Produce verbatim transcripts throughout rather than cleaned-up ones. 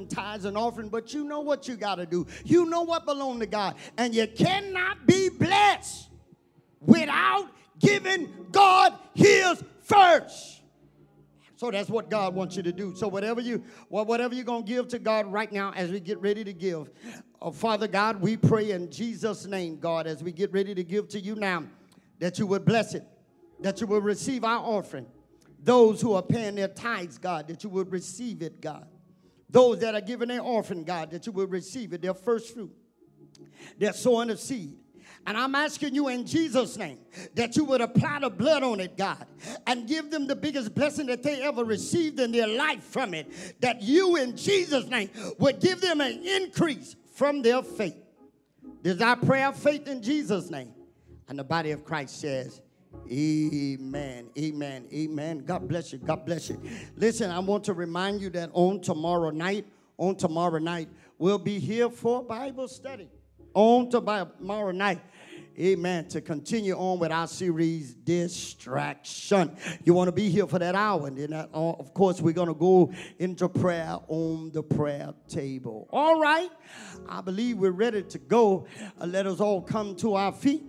on tithes and offering, but you know what you got to do. You know what belongs to God. And you cannot be blessed without giving God his first. So that's what God wants you to do. So whatever, you, whatever you're going to give to God right now as we get ready to give, oh, Father God, we pray in Jesus' name, God, as we get ready to give to you now, that you would bless it, that you would receive our offering. Those who are paying their tithes, God, that you would receive it, God. Those that are giving their offering, God, that you would receive it, their first fruit, their sowing of seed. And I'm asking you in Jesus' name that you would apply the blood on it, God, and give them the biggest blessing that they ever received in their life from it, that you in Jesus' name would give them an increase from their faith. This is our prayer of faith in Jesus' name. And the body of Christ says, amen, amen, amen. God bless you, God bless you. Listen, I want to remind you that on tomorrow night, on tomorrow night, we'll be here for Bible study. On tomorrow night, amen, to continue on with our series, Distraction. You want to be here for that hour. And then, of course, we're going to go into prayer on the prayer table. All right, I believe we're ready to go. Let us all come to our feet.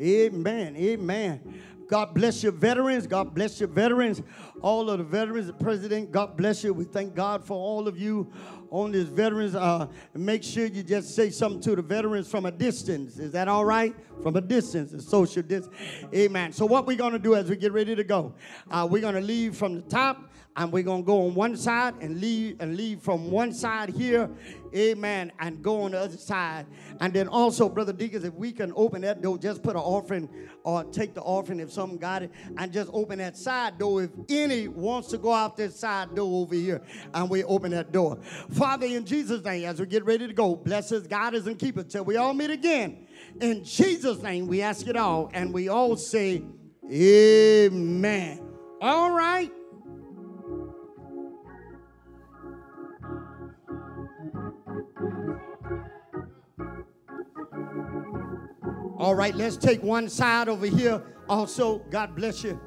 Amen. Amen. God bless your veterans. God bless your veterans. All of the veterans, the president, God bless you. We thank God for all of you on this veterans. Uh, make sure you just say something to the veterans from a distance. Is that all right? From a distance, a social distance. Amen. So what we're going to do as we get ready to go, uh, we're going to leave from the top. And we're going to go on one side and leave and leave from one side here, amen, and go on the other side. And then also, Brother Deacons, if we can open that door, just put an offering or take the offering if someone got it, and just open that side door if any wants to go out this side door over here, and we open that door. Father, in Jesus' name, as we get ready to go, bless us, guide us, and keep us till we all meet again. In Jesus' name, we ask it all, and we all say, amen. All right. All right, let's take one side over here. Also, God bless you.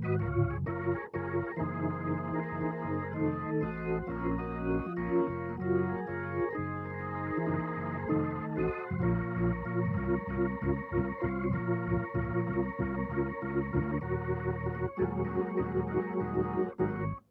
Thank you.